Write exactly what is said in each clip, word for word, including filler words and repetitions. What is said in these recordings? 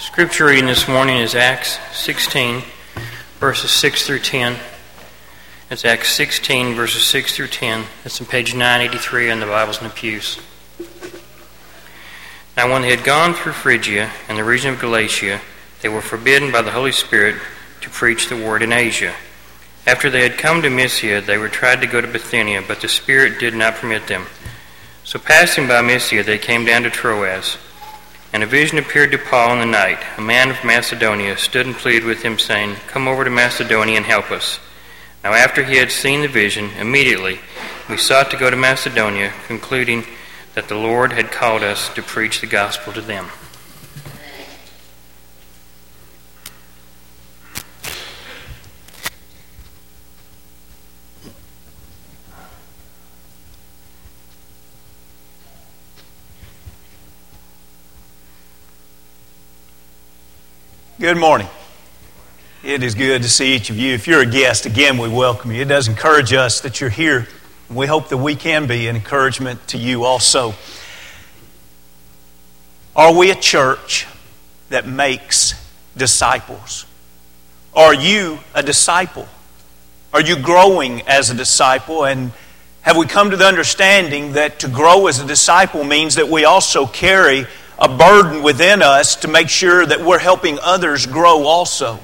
Scripture reading this morning is Acts sixteen, verses six through ten. It's Acts sixteen, verses six through ten. It's on page nine eighty-three in the Bibles in the pews. Now when they had gone through Phrygia and the region of Galatia, they were forbidden by the Holy Spirit to preach the word in Asia. After they had come to Mysia, they were tried to go to Bithynia, but the Spirit did not permit them. So passing by Mysia, they came down to Troas. And a vision appeared to Paul in the night. A man of Macedonia stood and pleaded with him, saying, "Come over to Macedonia and help us." Now after he had seen the vision, immediately we sought to go to Macedonia, concluding that the Lord had called us to preach the gospel to them. Good morning. It is good to see each of you. If you're a guest, again, we welcome you. It does encourage us that you're here. We hope that we can be an encouragement to you also. Are we a church that makes disciples? Are you a disciple? Are you growing as a disciple? And have we come to the understanding that to grow as a disciple means that we also carry a burden within us to make sure that we're helping others grow also?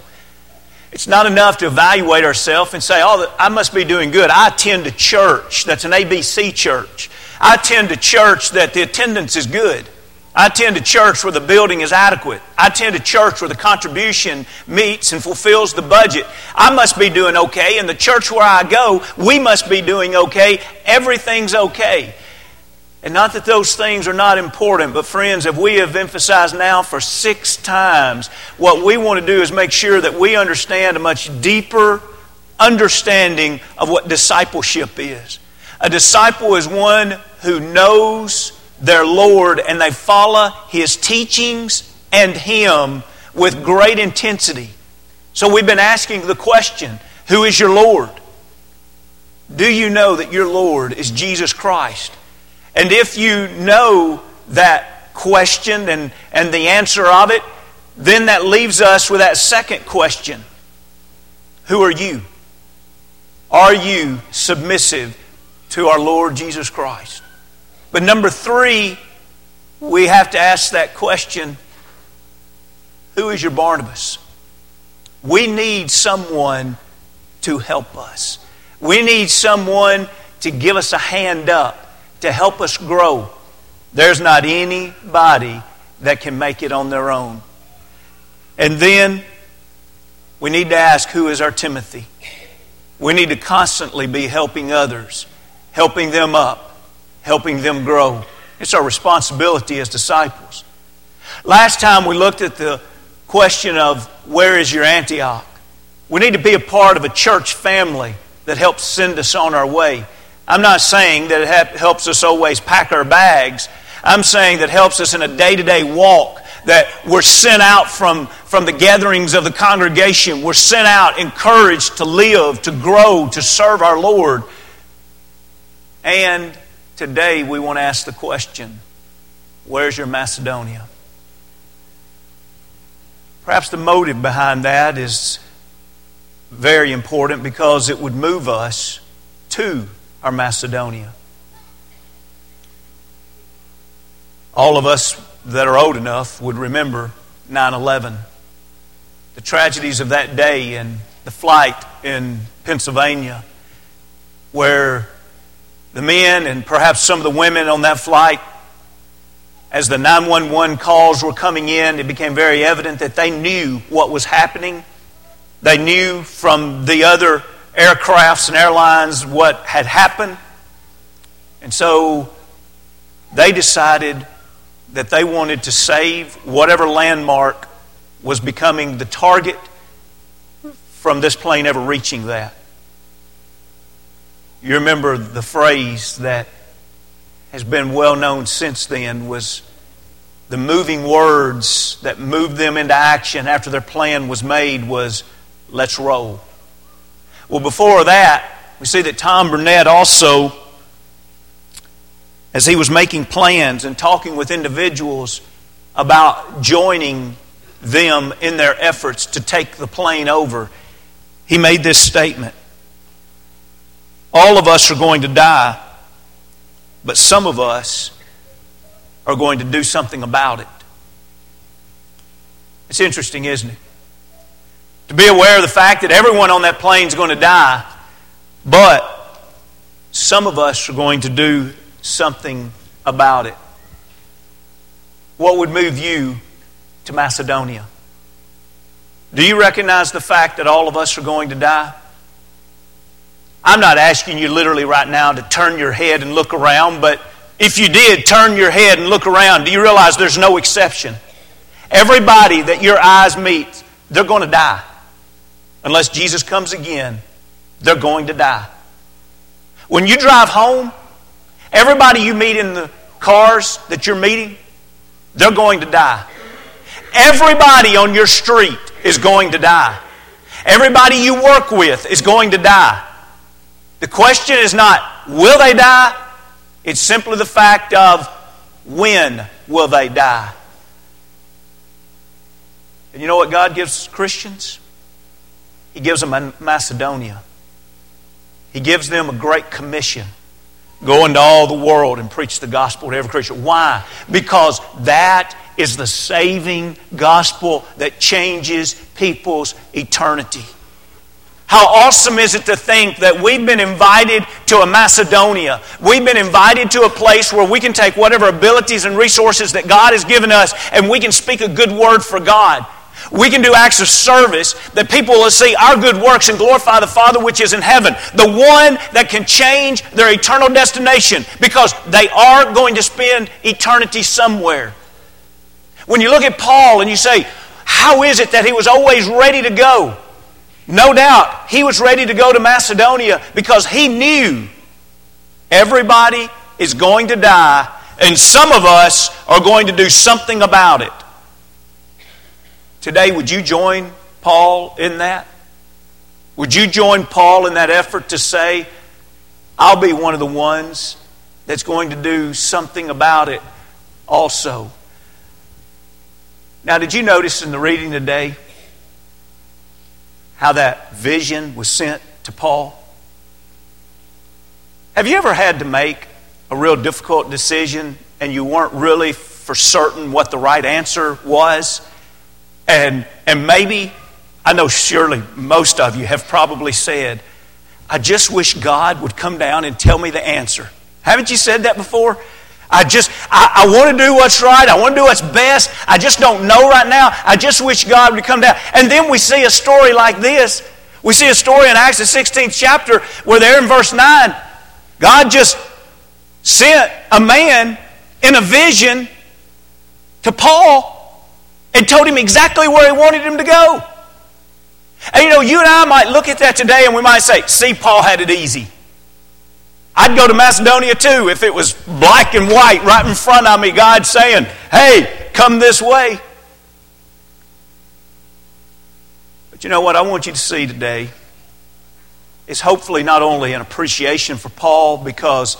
It's not enough to evaluate ourselves and say, "Oh, I must be doing good. I attend a church that's an A B C church. I attend a church that the attendance is good. I attend a church where the building is adequate. I attend a church where the contribution meets and fulfills the budget. I must be doing okay, and the church where I go, we must be doing okay. Everything's okay." And not that those things are not important, but friends, if we have emphasized now for six times, what we want to do is make sure that we understand a much deeper understanding of what discipleship is. A disciple is one who knows their Lord and they follow His teachings and Him with great intensity. So we've been asking the question, who is your Lord? Do you know that your Lord is Jesus Christ? And if you know that question and, and the answer of it, then that leaves us with that second question. Who are you? Are you submissive to our Lord Jesus Christ? But number three, we have to ask that question, who is your Barnabas? We need someone to help us. We need someone to give us a hand up, to help us grow. There's not anybody that can make it on their own. And then we need to ask, who is our Timothy? We need to constantly be helping others, helping them up, helping them grow. It's our responsibility as disciples. Last time we looked at the question of, where is your Antioch? We need to be a part of a church family that helps send us on our way. I'm not saying that it helps us always pack our bags. I'm saying that it helps us in a day-to-day walk, that we're sent out from, from the gatherings of the congregation. We're sent out, encouraged to live, to grow, to serve our Lord. And today we want to ask the question, where's your Macedonia? Perhaps the motive behind that is very important because it would move us to our Macedonia. All of us that are old enough would remember nine eleven. The tragedies of that day and the flight in Pennsylvania where the men and perhaps some of the women on that flight, as the nine one one calls were coming in, it became very evident that they knew what was happening. They knew from the other aircrafts and airlines what had happened. And so they decided that they wanted to save whatever landmark was becoming the target from this plane ever reaching that. You remember the phrase that has been well known since then was the moving words that moved them into action after their plan was made was, "Let's roll." Well, before that, we see that Tom Burnett also, as he was making plans and talking with individuals about joining them in their efforts to take the plane over, he made this statement. All of us are going to die, but some of us are going to do something about it. It's interesting, isn't it? To be aware of the fact that everyone on that plane is going to die, but some of us are going to do something about it. What would move you to Macedonia? Do you recognize the fact that all of us are going to die? I'm not asking you literally right now to turn your head and look around, but if you did turn your head and look around, do you realize there's no exception? Everybody that your eyes meet, they're going to die. Unless Jesus comes again, they're going to die. When you drive home, everybody you meet in the cars that you're meeting, they're going to die. Everybody on your street is going to die. Everybody you work with is going to die. The question is not, will they die? It's simply the fact of, when will they die? And you know what God gives Christians? He gives them a Macedonia. He gives them a great commission. Go into all the world and preach the gospel to every creature. Why? Because that is the saving gospel that changes people's eternity. How awesome is it to think that we've been invited to a Macedonia. We've been invited to a place where we can take whatever abilities and resources that God has given us and we can speak a good word for God. We can do acts of service that people will see our good works and glorify the Father which is in heaven. The one that can change their eternal destination, because they are going to spend eternity somewhere. When you look at Paul and you say, how is it that he was always ready to go? No doubt, he was ready to go to Macedonia because he knew everybody is going to die and some of us are going to do something about it. Today, would you join Paul in that? Would you join Paul in that effort to say, I'll be one of the ones that's going to do something about it also? Now, did you notice in the reading today how that vision was sent to Paul? Have you ever had to make a real difficult decision and you weren't really for certain what the right answer was? And and maybe, I know surely most of you have probably said, I just wish God would come down and tell me the answer. Haven't you said that before? I just, I, I want to do what's right. I want to do what's best. I just don't know right now. I just wish God would come down. And then we see a story like this. We see a story in Acts the sixteenth chapter where there in verse nine, God just sent a man in a vision to Paul and told him exactly where he wanted him to go. And you know, you and I might look at that today and we might say, see, Paul had it easy. I'd go to Macedonia too if it was black and white right in front of me, God saying, hey, come this way. But you know what I want you to see today is hopefully not only an appreciation for Paul because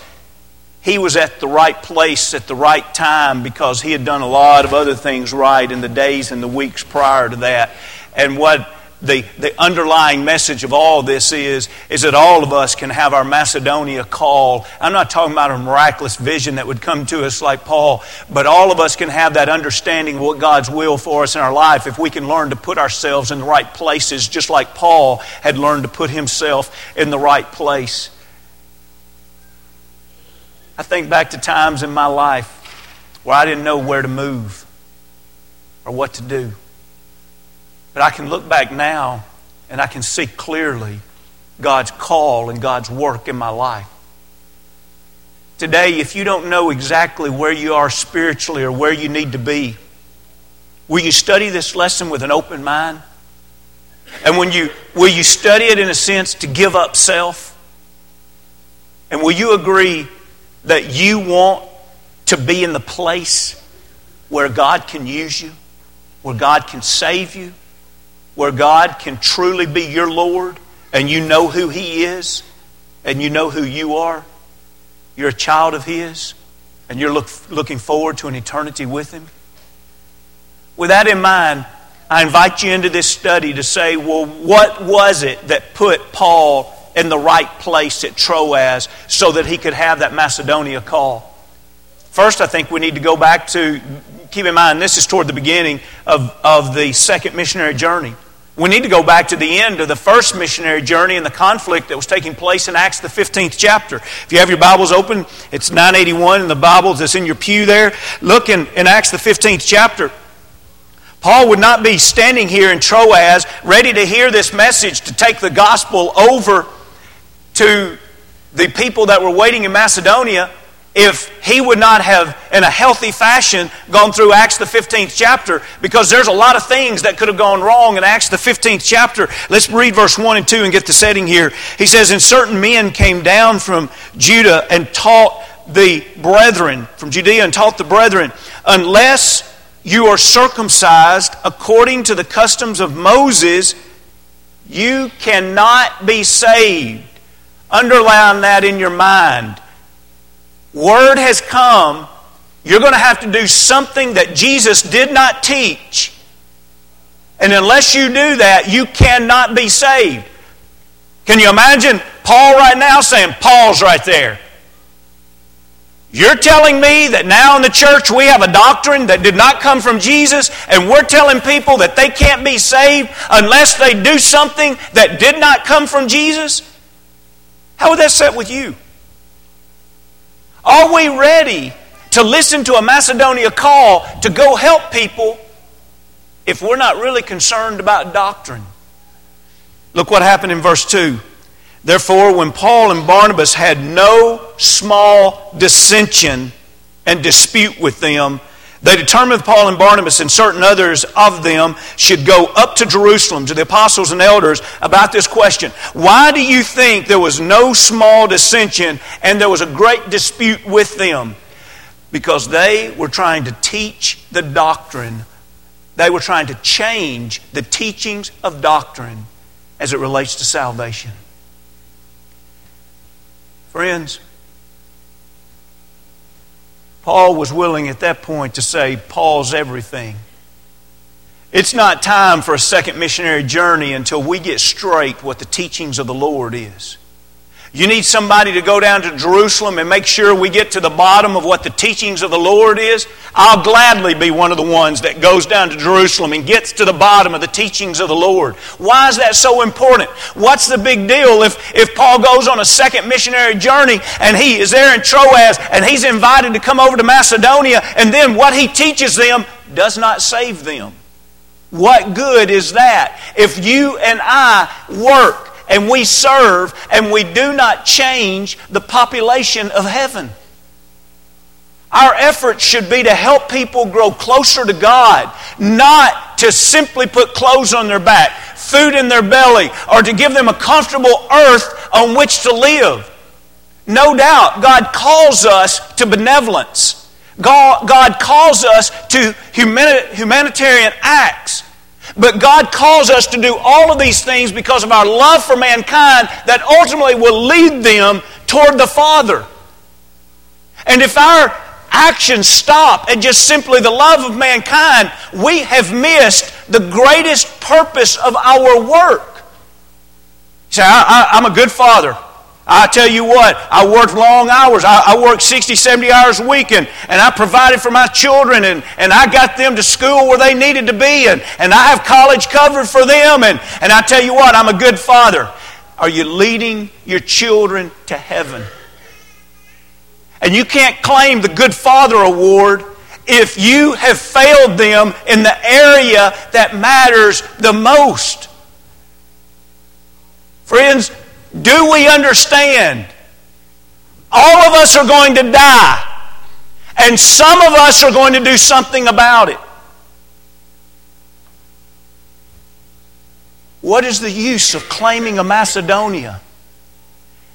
he was at the right place at the right time, because he had done a lot of other things right in the days and the weeks prior to that. And what the, the underlying message of all this is, is that all of us can have our Macedonia call. I'm not talking about a miraculous vision that would come to us like Paul, but all of us can have that understanding of what God's will for us in our life if we can learn to put ourselves in the right places, just like Paul had learned to put himself in the right place. I think back to times in my life where I didn't know where to move or what to do. But I can look back now and I can see clearly God's call and God's work in my life. Today, if you don't know exactly where you are spiritually or where you need to be, will you study this lesson with an open mind? And when you, will you study it in a sense to give up self? And will you agree that you want to be in the place where God can use you, where God can save you, where God can truly be your Lord, and you know who He is, and you know who you are? You're a child of His, and you're look, looking forward to an eternity with Him. With that in mind, I invite you into this study to say, well, what was it that put Paul in the right place at Troas so that he could have that Macedonia call? First, I think we need to go back to, keep in mind, this is toward the beginning of, of the second missionary journey. We need to go back to the end of the first missionary journey and the conflict that was taking place in Acts, the fifteenth chapter. If you have your Bibles open, it's nine eighty-one in the Bibles that's in your pew there. Look in, in Acts, the fifteenth chapter. Paul would not be standing here in Troas ready to hear this message to take the gospel over to the people that were waiting in Macedonia if he would not have, in a healthy fashion, gone through Acts the fifteenth chapter, because there's a lot of things that could have gone wrong in Acts the fifteenth chapter. Let's read verse one and two and get the setting here. He says, "And certain men came down from Judah and taught the brethren, from Judea and taught the brethren, unless you are circumcised according to the customs of Moses, you cannot be saved." Underline that in your mind. Word has come, you're going to have to do something that Jesus did not teach. And unless you do that, you cannot be saved. Can you imagine Paul right now saying, Paul's right there. You're telling me that now in the church we have a doctrine that did not come from Jesus, and we're telling people that they can't be saved unless they do something that did not come from Jesus? How would that sit with you? Are we ready to listen to a Macedonia call to go help people if we're not really concerned about doctrine? Look what happened in verse two. "Therefore, when Paul and Barnabas had no small dissension and dispute with them, they determined Paul and Barnabas and certain others of them should go up to Jerusalem to the apostles and elders about this question." Why do you think there was no small dissension and there was a great dispute with them? Because they were trying to teach the doctrine. They were trying to change the teachings of doctrine as it relates to salvation. Friends, Paul was willing at that point to say, Paul's everything. It's not time for a second missionary journey until we get straight what the teachings of the Lord is. You need somebody to go down to Jerusalem and make sure we get to the bottom of what the teachings of the Lord is. I'll gladly be one of the ones that goes down to Jerusalem and gets to the bottom of the teachings of the Lord. Why is that so important? What's the big deal if, if Paul goes on a second missionary journey and he is there in Troas and he's invited to come over to Macedonia, and then what he teaches them does not save them? What good is that if you and I work and we serve, and we do not change the population of heaven? Our efforts should be to help people grow closer to God, not to simply put clothes on their back, food in their belly, or to give them a comfortable earth on which to live. No doubt, God calls us to benevolence. God, God calls us to humani- humanitarian acts. But God calls us to do all of these things because of our love for mankind that ultimately will lead them toward the Father. And if our actions stop at just simply the love of mankind, we have missed the greatest purpose of our work. You say, I, I, I'm a good father. I tell you what, I worked long hours. I, I worked sixty, seventy hours a week, and, and I provided for my children, and, and I got them to school where they needed to be, and, and I have college covered for them, and, and I tell you what, I'm a good father. Are you leading your children to heaven? And you can't claim the Good Father Award if you have failed them in the area that matters the most. Friends, do we understand? All of us are going to die, and some of us are going to do something about it. What is the use of claiming a Macedonia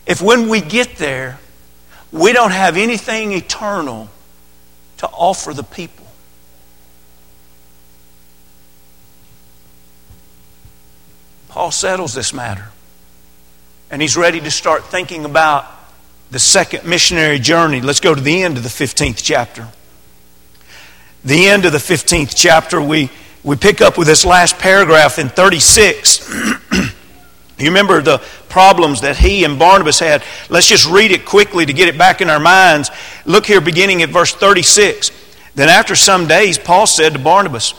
if when we get there, we don't have anything eternal to offer the people? Paul settles this matter. And he's ready to start thinking about the second missionary journey. Let's go to the end of the fifteenth chapter. The end of the fifteenth chapter, we we pick up with this last paragraph in thirty-six. You remember the problems that he and Barnabas had. Let's just read it quickly to get it back in our minds. Look here, beginning at verse thirty-six. Then after some days, Paul said to Barnabas,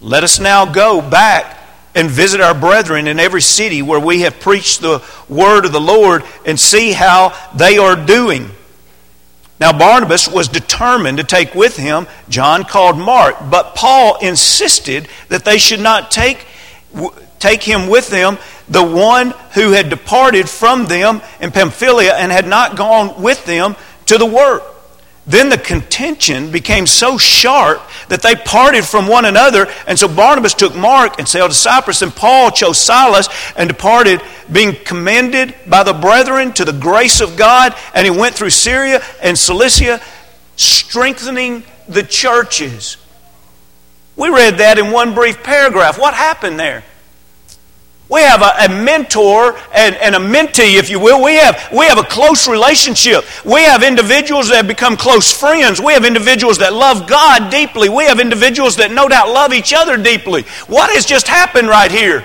"Let us now go back and visit our brethren in every city where we have preached the word of the Lord and see how they are doing." Now Barnabas was determined to take with him John called Mark, but Paul insisted that they should not take, take him with them, the one who had departed from them in Pamphylia and had not gone with them to the work. Then the contention became so sharp that they parted from one another, and so Barnabas took Mark and sailed to Cyprus, and Paul chose Silas and departed, being commended by the brethren to the grace of God, and he went through Syria and Cilicia, strengthening the churches. We read that in one brief paragraph. What happened there? We have a, a mentor and, and a mentee, if you will. We have, we have a close relationship. We have individuals that have become close friends. We have individuals that love God deeply. We have individuals that no doubt love each other deeply. What has just happened right here?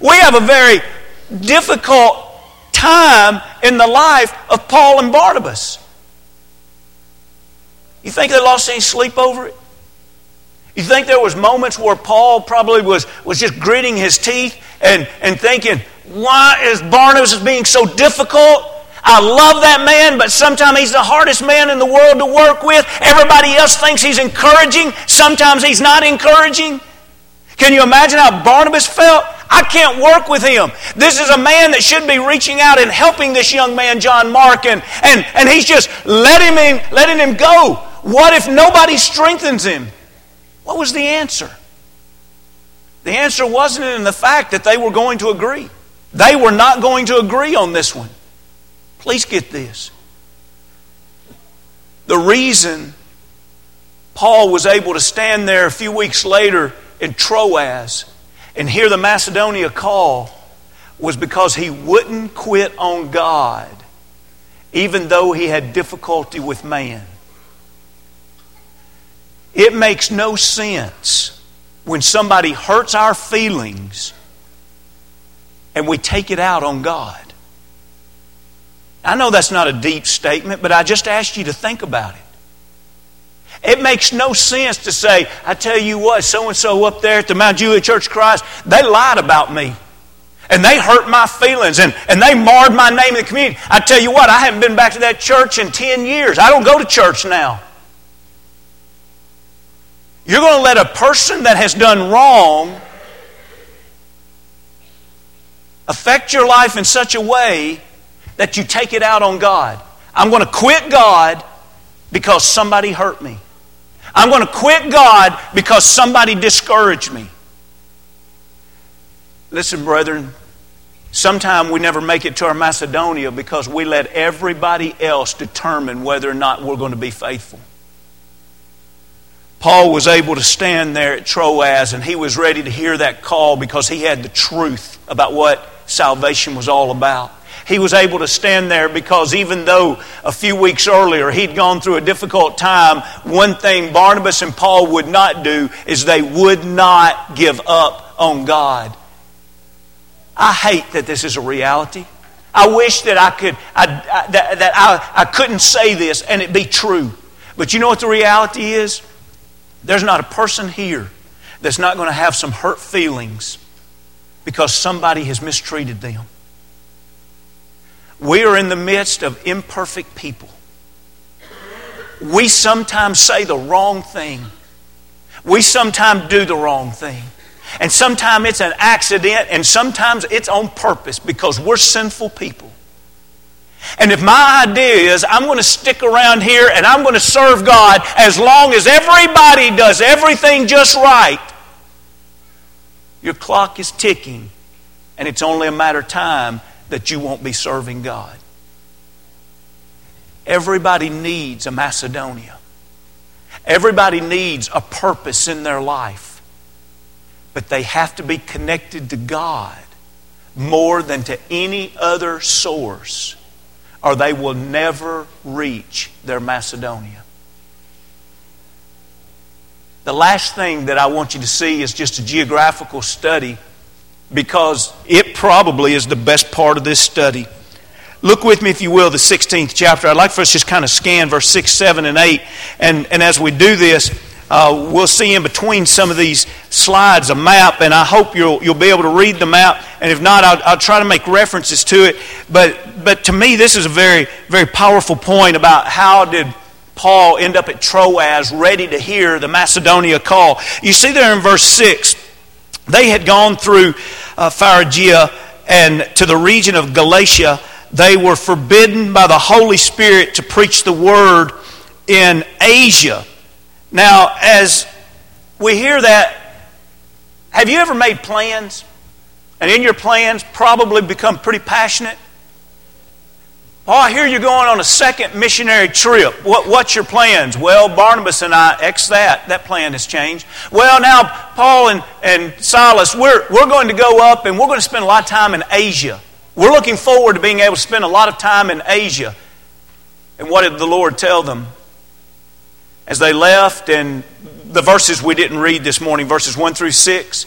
We have a very difficult time in the life of Paul and Barnabas. You think they lost any sleep over it? You think there was moments where Paul probably was, was just gritting his teeth and, and thinking, why is Barnabas being so difficult? I love that man, but sometimes he's the hardest man in the world to work with. Everybody else thinks he's encouraging. Sometimes he's not encouraging. Can you imagine how Barnabas felt? I can't work with him. This is a man that should be reaching out and helping this young man, John Mark, and, and, and he's just letting him, letting him go. What if nobody strengthens him? What was the answer? The answer wasn't in the fact that they were going to agree. They were not going to agree on this one. Please get this. The reason Paul was able to stand there a few weeks later in Troas and hear the Macedonia call was because he wouldn't quit on God, even though he had difficulty with man. It makes no sense when somebody hurts our feelings and we take it out on God. I know that's not a deep statement, but I just asked you to think about it. It makes no sense to say, I tell you what, so-and-so up there at the Mount Julia Church of Christ, they lied about me. And they hurt my feelings, and, and they marred my name in the community. I tell you what, I haven't been back to that church in ten years. I don't go to church now. You're going to let a person that has done wrong affect your life in such a way that you take it out on God. I'm going to quit God because somebody hurt me. I'm going to quit God because somebody discouraged me. Listen, brethren, sometimes we never make it to our Macedonia because we let everybody else determine whether or not we're going to be faithful. Paul was able to stand there at Troas, and he was ready to hear that call because he had the truth about what salvation was all about. He was able to stand there because even though a few weeks earlier he'd gone through a difficult time, one thing Barnabas and Paul would not do is they would not give up on God. I hate that this is a reality. I wish that I could I, I, that, that I, I couldn't say this and it be true. But you know what the reality is? There's not a person here that's not going to have some hurt feelings because somebody has mistreated them. We are in the midst of imperfect people. We sometimes say the wrong thing. We sometimes do the wrong thing. And sometimes it's an accident, and sometimes it's on purpose because we're sinful people. And if my idea is I'm going to stick around here and I'm going to serve God as long as everybody does everything just right, your clock is ticking, and it's only a matter of time that you won't be serving God. Everybody needs a Macedonia. Everybody needs a purpose in their life. But they have to be connected to God more than to any other source, or they will never reach their Macedonia. The last thing that I want you to see is just a geographical study, because it probably is the best part of this study. Look with me, if you will, the sixteenth chapter. I'd like for us to just kind of scan verse six, seven, and eight. And, and as we do this, uh, we'll see in between some of these slides a map, and I hope you'll you'll be able to read the map. And if not, I'll, I'll try to make references to it. But but to me, this is a very, very powerful point about how did Paul end up at Troas ready to hear the Macedonia call. You see there in verse six, they had gone through uh, Phrygia and to the region of Galatia. They were forbidden by the Holy Spirit to preach the word in Asia. Now, as we hear that, have you ever made plans? And in your plans, probably become pretty passionate? Oh, I hear you're going on a second missionary trip. What, what's your plans? Well, Barnabas and I, X that. That plan has changed. Well, now, Paul and, and Silas, we're, we're going to go up and we're going to spend a lot of time in Asia. We're looking forward to being able to spend a lot of time in Asia. And what did the Lord tell them? As they left, and the verses we didn't read this morning, verses one through six,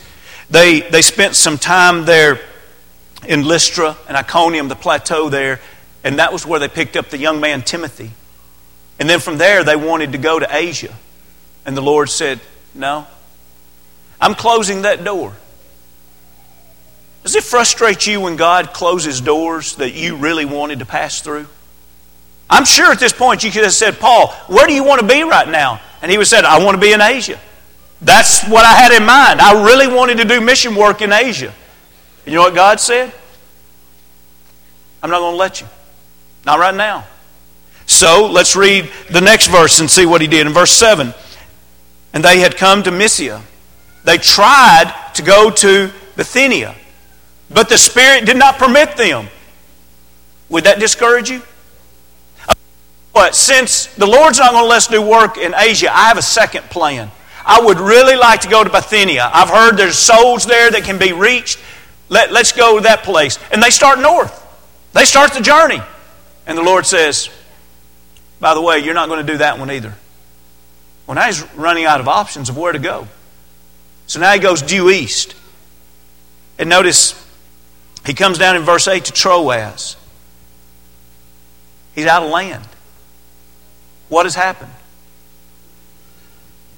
they, they spent some time there in Lystra and Iconium, the plateau there. And that was where they picked up the young man Timothy. And then from there, they wanted to go to Asia. And the Lord said, no, I'm closing that door. Does it frustrate you when God closes doors that you really wanted to pass through? I'm sure at this point you could have said, Paul, where do you want to be right now? And he would have said, I want to be in Asia. That's what I had in mind. I really wanted to do mission work in Asia. And you know what God said? I'm not going to let you. Not right now. So let's read the next verse and see what he did. In verse seven, and they had come to Mysia. They tried to go to Bithynia, but the Spirit did not permit them. Would that discourage you? But since the Lord's not going to let us do work in Asia, I have a second plan. I would really like to go to Bithynia. I've heard there's souls there that can be reached. Let, let's go to that place. And they start north. They start the journey. And the Lord says, by the way, you're not going to do that one either. Well, now he's running out of options of where to go. So now he goes due east. And notice, he comes down in verse eight to Troas. He's out of land. What has happened?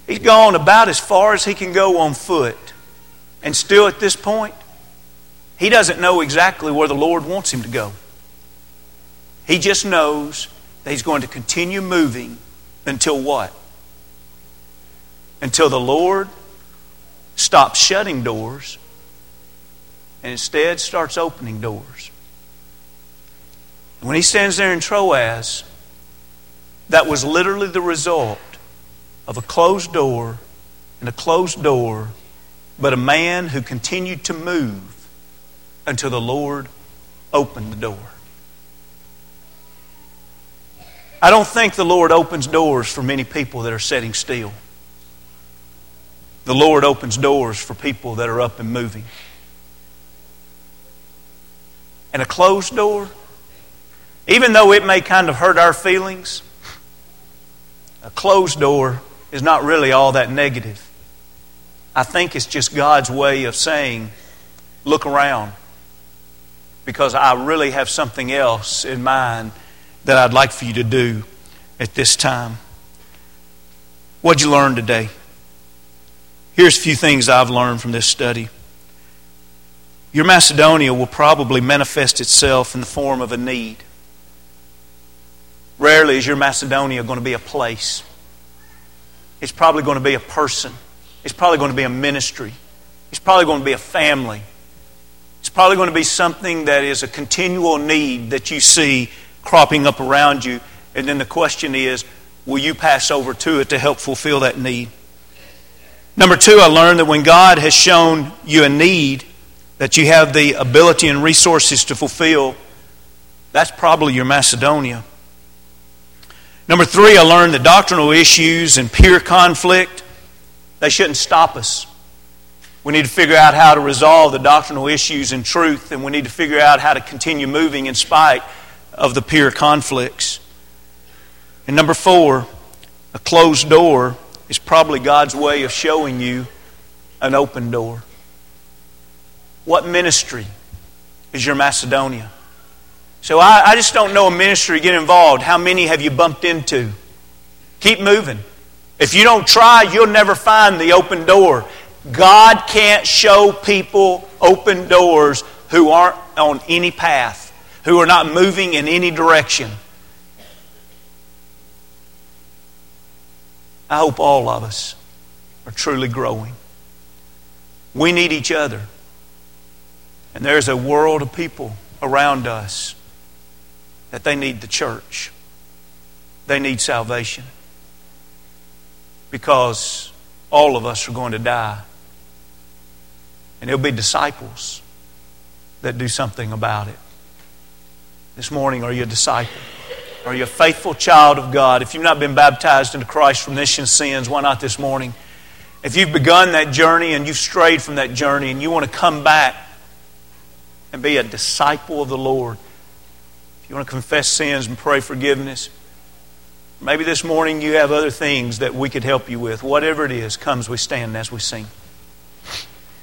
He's gone about as far as he can go on foot. And still at this point, he doesn't know exactly where the Lord wants him to go. He just knows that he's going to continue moving until what? Until the Lord stops shutting doors and instead starts opening doors. When he stands there in Troas, that was literally the result of a closed door and a closed door, but a man who continued to move until the Lord opened the door. I don't think the Lord opens doors for many people that are sitting still. The Lord opens doors for people that are up and moving. And a closed door, even though it may kind of hurt our feelings, a closed door is not really all that negative. I think it's just God's way of saying, look around, because I really have something else in mind that I'd like for you to do at this time. What'd you learn today? Here's a few things I've learned from this study. Your Macedonia will probably manifest itself in the form of a need. Rarely is your Macedonia going to be a place. It's probably going to be a person. It's probably going to be a ministry. It's probably going to be a family. It's probably going to be something that is a continual need that you see cropping up around you. And then the question is, will you pass over to it to help fulfill that need? Number two, I learned that when God has shown you a need that you have the ability and resources to fulfill, that's probably your Macedonia. Number three, I learned that doctrinal issues and peer conflict, they shouldn't stop us. We need to figure out how to resolve the doctrinal issues in truth, and we need to figure out how to continue moving in spite of the peer conflicts. And number four, a closed door is probably God's way of showing you an open door. What ministry is your Macedonia? So I, I just don't know a ministry. Get involved. How many have you bumped into? Keep moving. If you don't try, you'll never find the open door. God can't show people open doors who aren't on any path, who are not moving in any direction. I hope all of us are truly growing. We need each other. And there's a world of people around us that they need the church. They need salvation. Because all of us are going to die. And there'll be disciples that do something about it. This morning, are you a disciple? Are you a faithful child of God? If you've not been baptized into Christ's remission of sins, why not this morning? If you've begun that journey and you've strayed from that journey and you want to come back and be a disciple of the Lord, if you want to confess sins and pray forgiveness, maybe this morning you have other things that we could help you with. Whatever it is, come as we stand and as we sing.